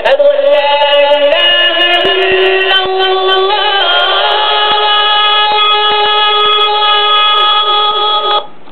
ありがとうございます。